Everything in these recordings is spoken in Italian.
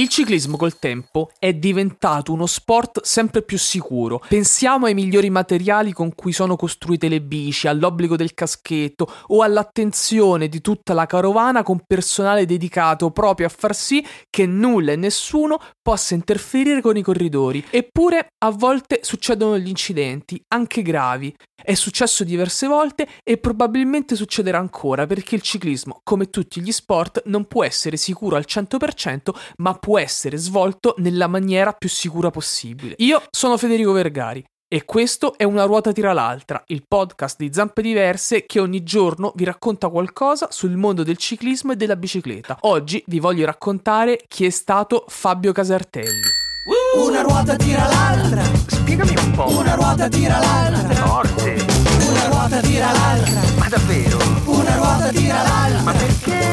Il ciclismo col tempo è diventato uno sport sempre più sicuro. Pensiamo ai migliori materiali con cui sono costruite le bici, all'obbligo del caschetto o all'attenzione di tutta la carovana con personale dedicato proprio a far sì che nulla e nessuno possa interferire con i corridori. Eppure a volte succedono gli incidenti, anche gravi. È successo diverse volte e probabilmente succederà ancora, perché il ciclismo, come tutti gli sport, non può essere sicuro al 100%, ma può essere svolto nella maniera più sicura possibile. Io sono Federico Vergari e questo è Una ruota tira l'altra, il podcast di Zampe Diverse che ogni giorno vi racconta qualcosa sul mondo del ciclismo e della bicicletta. Oggi vi voglio raccontare chi è stato Fabio Casartelli. Una ruota tira l'altra. Spiegami un po'. Una ruota tira l'altra. Forte. Una ruota tira l'altra. Ma davvero? Una ruota tira l'altra. Ma perché?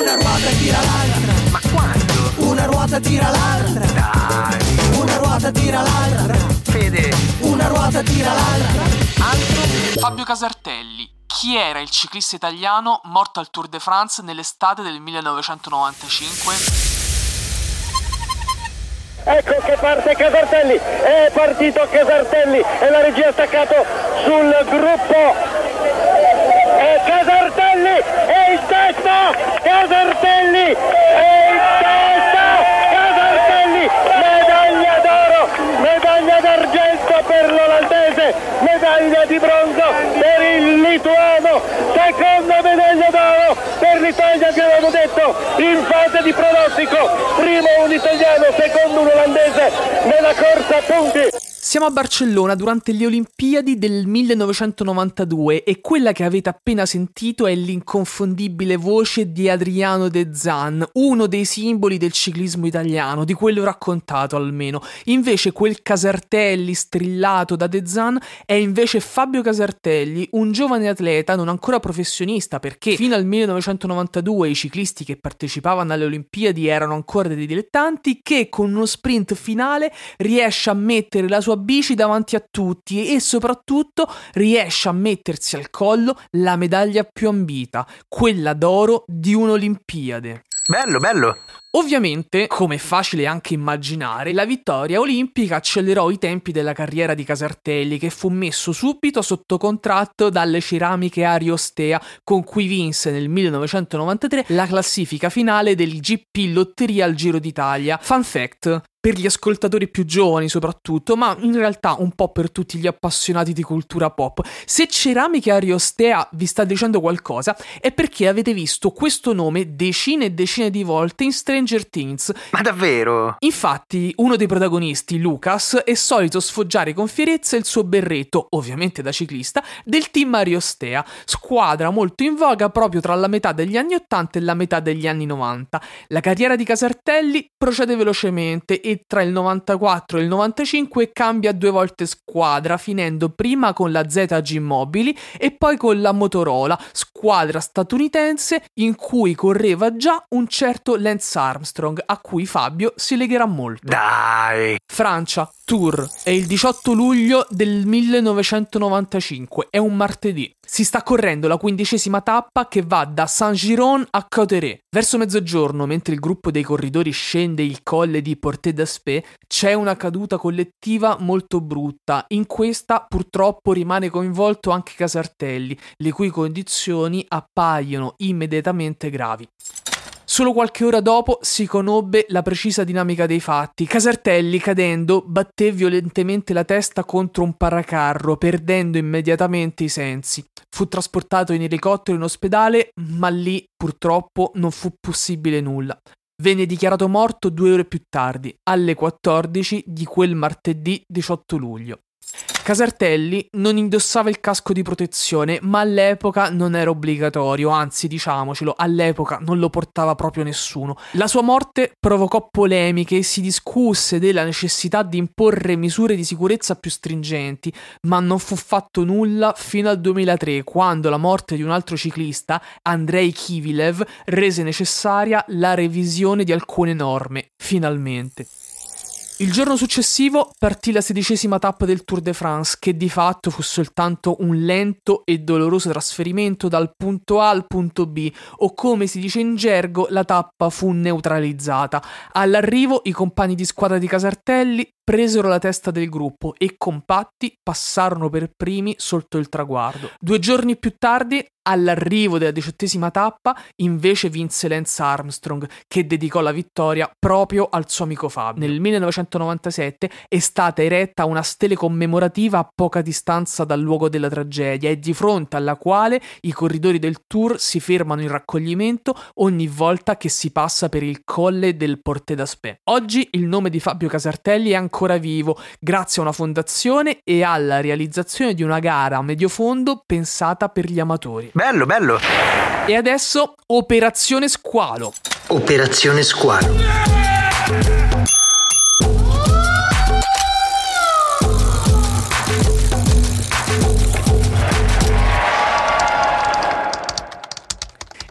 Una ruota tira l'altra. Ma quando? Una ruota tira l'altra. Dai. Una ruota tira l'altra. Fede. Una ruota tira l'altra. Altro? Fabio Casartelli. Chi era il ciclista italiano morto al Tour de France nell'estate del 1995? Ecco che parte Casartelli, è partito Casartelli e la regia ha staccato sul gruppo, e Casartelli è in testa, Casartelli è in testa, Casartelli, medaglia d'oro, medaglia d'argento per l'olandese, medaglia di bronzo per il lituano, seconda medaglia d'oro per l'Italia, che avevamo detto in fase di pronostico, primo un italiano, secondo un olandese nella corsa a punti. Siamo a Barcellona durante le Olimpiadi del 1992 e quella che avete appena sentito è l'inconfondibile voce di Adriano De Zan, uno dei simboli del ciclismo italiano, di quello raccontato almeno. Invece quel Casartelli strillato da De Zan è invece Fabio Casartelli, un giovane atleta non ancora professionista, perché fino al 1992 i ciclisti che partecipavano alle Olimpiadi erano ancora dei dilettanti, che con uno sprint finale riesce a mettere la sua bici davanti a tutti e soprattutto riesce a mettersi al collo la medaglia più ambita, quella d'oro di un'Olimpiade. Bello, bello! Ovviamente, come è facile anche immaginare, la vittoria olimpica accelerò i tempi della carriera di Casartelli, che fu messo subito sotto contratto dalle Ceramiche Ariostea, con cui vinse nel 1993 la classifica finale del GP Lotteria al Giro d'Italia. Fun fact, per gli ascoltatori più giovani soprattutto, ma in realtà un po' per tutti gli appassionati di cultura pop. Se Ceramiche Ariostea vi sta dicendo qualcosa, è perché avete visto questo nome decine e decine di volte in Stranger Things. Ma davvero? Infatti, uno dei protagonisti, Lucas, è solito sfoggiare con fierezza il suo berretto, ovviamente da ciclista, del team Ariostea, squadra molto in voga proprio tra la metà degli anni 80 e la metà degli anni 90. La carriera di Casartelli procede velocemente e tra il 94 e il 95 cambia due volte squadra, finendo prima con la ZG Mobili e poi con la Motorola, squadra statunitense in cui correva già un certo Lance Armstrong, a cui Fabio si legherà molto. Dai! Francia, Tour, è il 18 luglio del 1995, è un martedì. Si sta correndo la 15ª tappa che va da Saint-Girons a Cauterets. Verso mezzogiorno, mentre il gruppo dei corridori scende il colle di Portet d'Aspet, c'è una caduta collettiva molto brutta. In questa purtroppo rimane coinvolto anche Casartelli, le cui condizioni appaiono immediatamente gravi. Solo qualche ora dopo si conobbe la precisa dinamica dei fatti. Casartelli, cadendo, batté violentemente la testa contro un paracarro, perdendo immediatamente i sensi. Fu trasportato in elicottero in ospedale, ma lì purtroppo non fu possibile nulla. Venne dichiarato morto 2 ore più tardi, alle 14 di quel martedì 18 luglio. Casartelli non indossava il casco di protezione, ma all'epoca non era obbligatorio, anzi diciamocelo, all'epoca non lo portava proprio nessuno. La sua morte provocò polemiche, si discusse della necessità di imporre misure di sicurezza più stringenti, ma non fu fatto nulla fino al 2003, quando la morte di un altro ciclista, Andrei Kivilev, rese necessaria la revisione di alcune norme, finalmente. Il giorno successivo partì la 16ª tappa del Tour de France, che di fatto fu soltanto un lento e doloroso trasferimento dal punto A al punto B, o come si dice in gergo, la tappa fu neutralizzata. All'arrivo i compagni di squadra di Casartelli presero la testa del gruppo e compatti passarono per primi sotto il traguardo. 2 giorni più tardi, all'arrivo della 18ª tappa, invece vinse Lance Armstrong, che dedicò la vittoria proprio al suo amico Fabio. Nel 1997 è stata eretta una stele commemorativa a poca distanza dal luogo della tragedia e di fronte alla quale i corridori del Tour si fermano in raccoglimento ogni volta che si passa per il colle del Porte d'Aspet. Oggi il nome di Fabio Casartelli è ancora vivo grazie a una fondazione e alla realizzazione di una gara a medio fondo pensata per gli amatori. Bello. E adesso Operazione Squalo.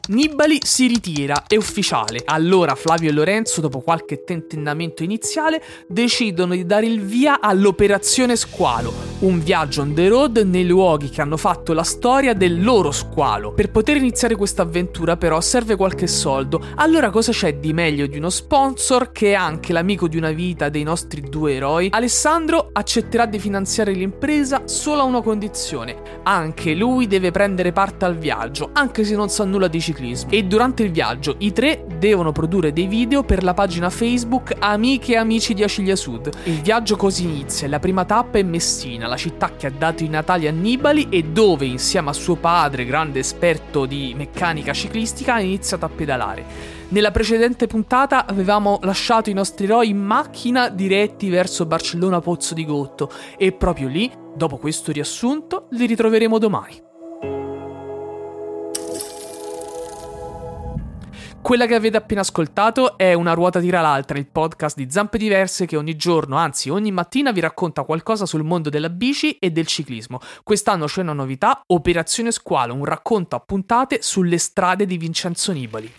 Nibali si ritira, è ufficiale. Allora Flavio e Lorenzo, dopo qualche tentennamento iniziale, decidono di dare il via all'Operazione Squalo, un viaggio on the road nei luoghi che hanno fatto la storia del loro squalo. Per poter iniziare questa avventura però serve qualche soldo. Allora cosa c'è di meglio di uno sponsor che è anche l'amico di una vita dei nostri due eroi? Alessandro accetterà di finanziare l'impresa solo a una condizione: anche lui deve prendere parte al viaggio, anche se non sa nulla di ciclismo. E durante il viaggio i tre devono produrre dei video per la pagina Facebook Amiche e Amici di Acilia Sud. Il viaggio così inizia. La prima tappa è Messina, la città che ha dato i natali a Nibali e dove insieme a suo padre, grande esperto di meccanica ciclistica, ha iniziato a pedalare. Nella precedente puntata avevamo lasciato i nostri eroi in macchina diretti verso Barcellona Pozzo di Gotto e proprio lì, dopo questo riassunto, li ritroveremo domani. Quella che avete appena ascoltato è Una ruota tira l'altra, il podcast di Zampe Diverse che ogni giorno, anzi ogni mattina, vi racconta qualcosa sul mondo della bici e del ciclismo. Quest'anno c'è una novità, Operazione Squalo, un racconto a puntate sulle strade di Vincenzo Nibali.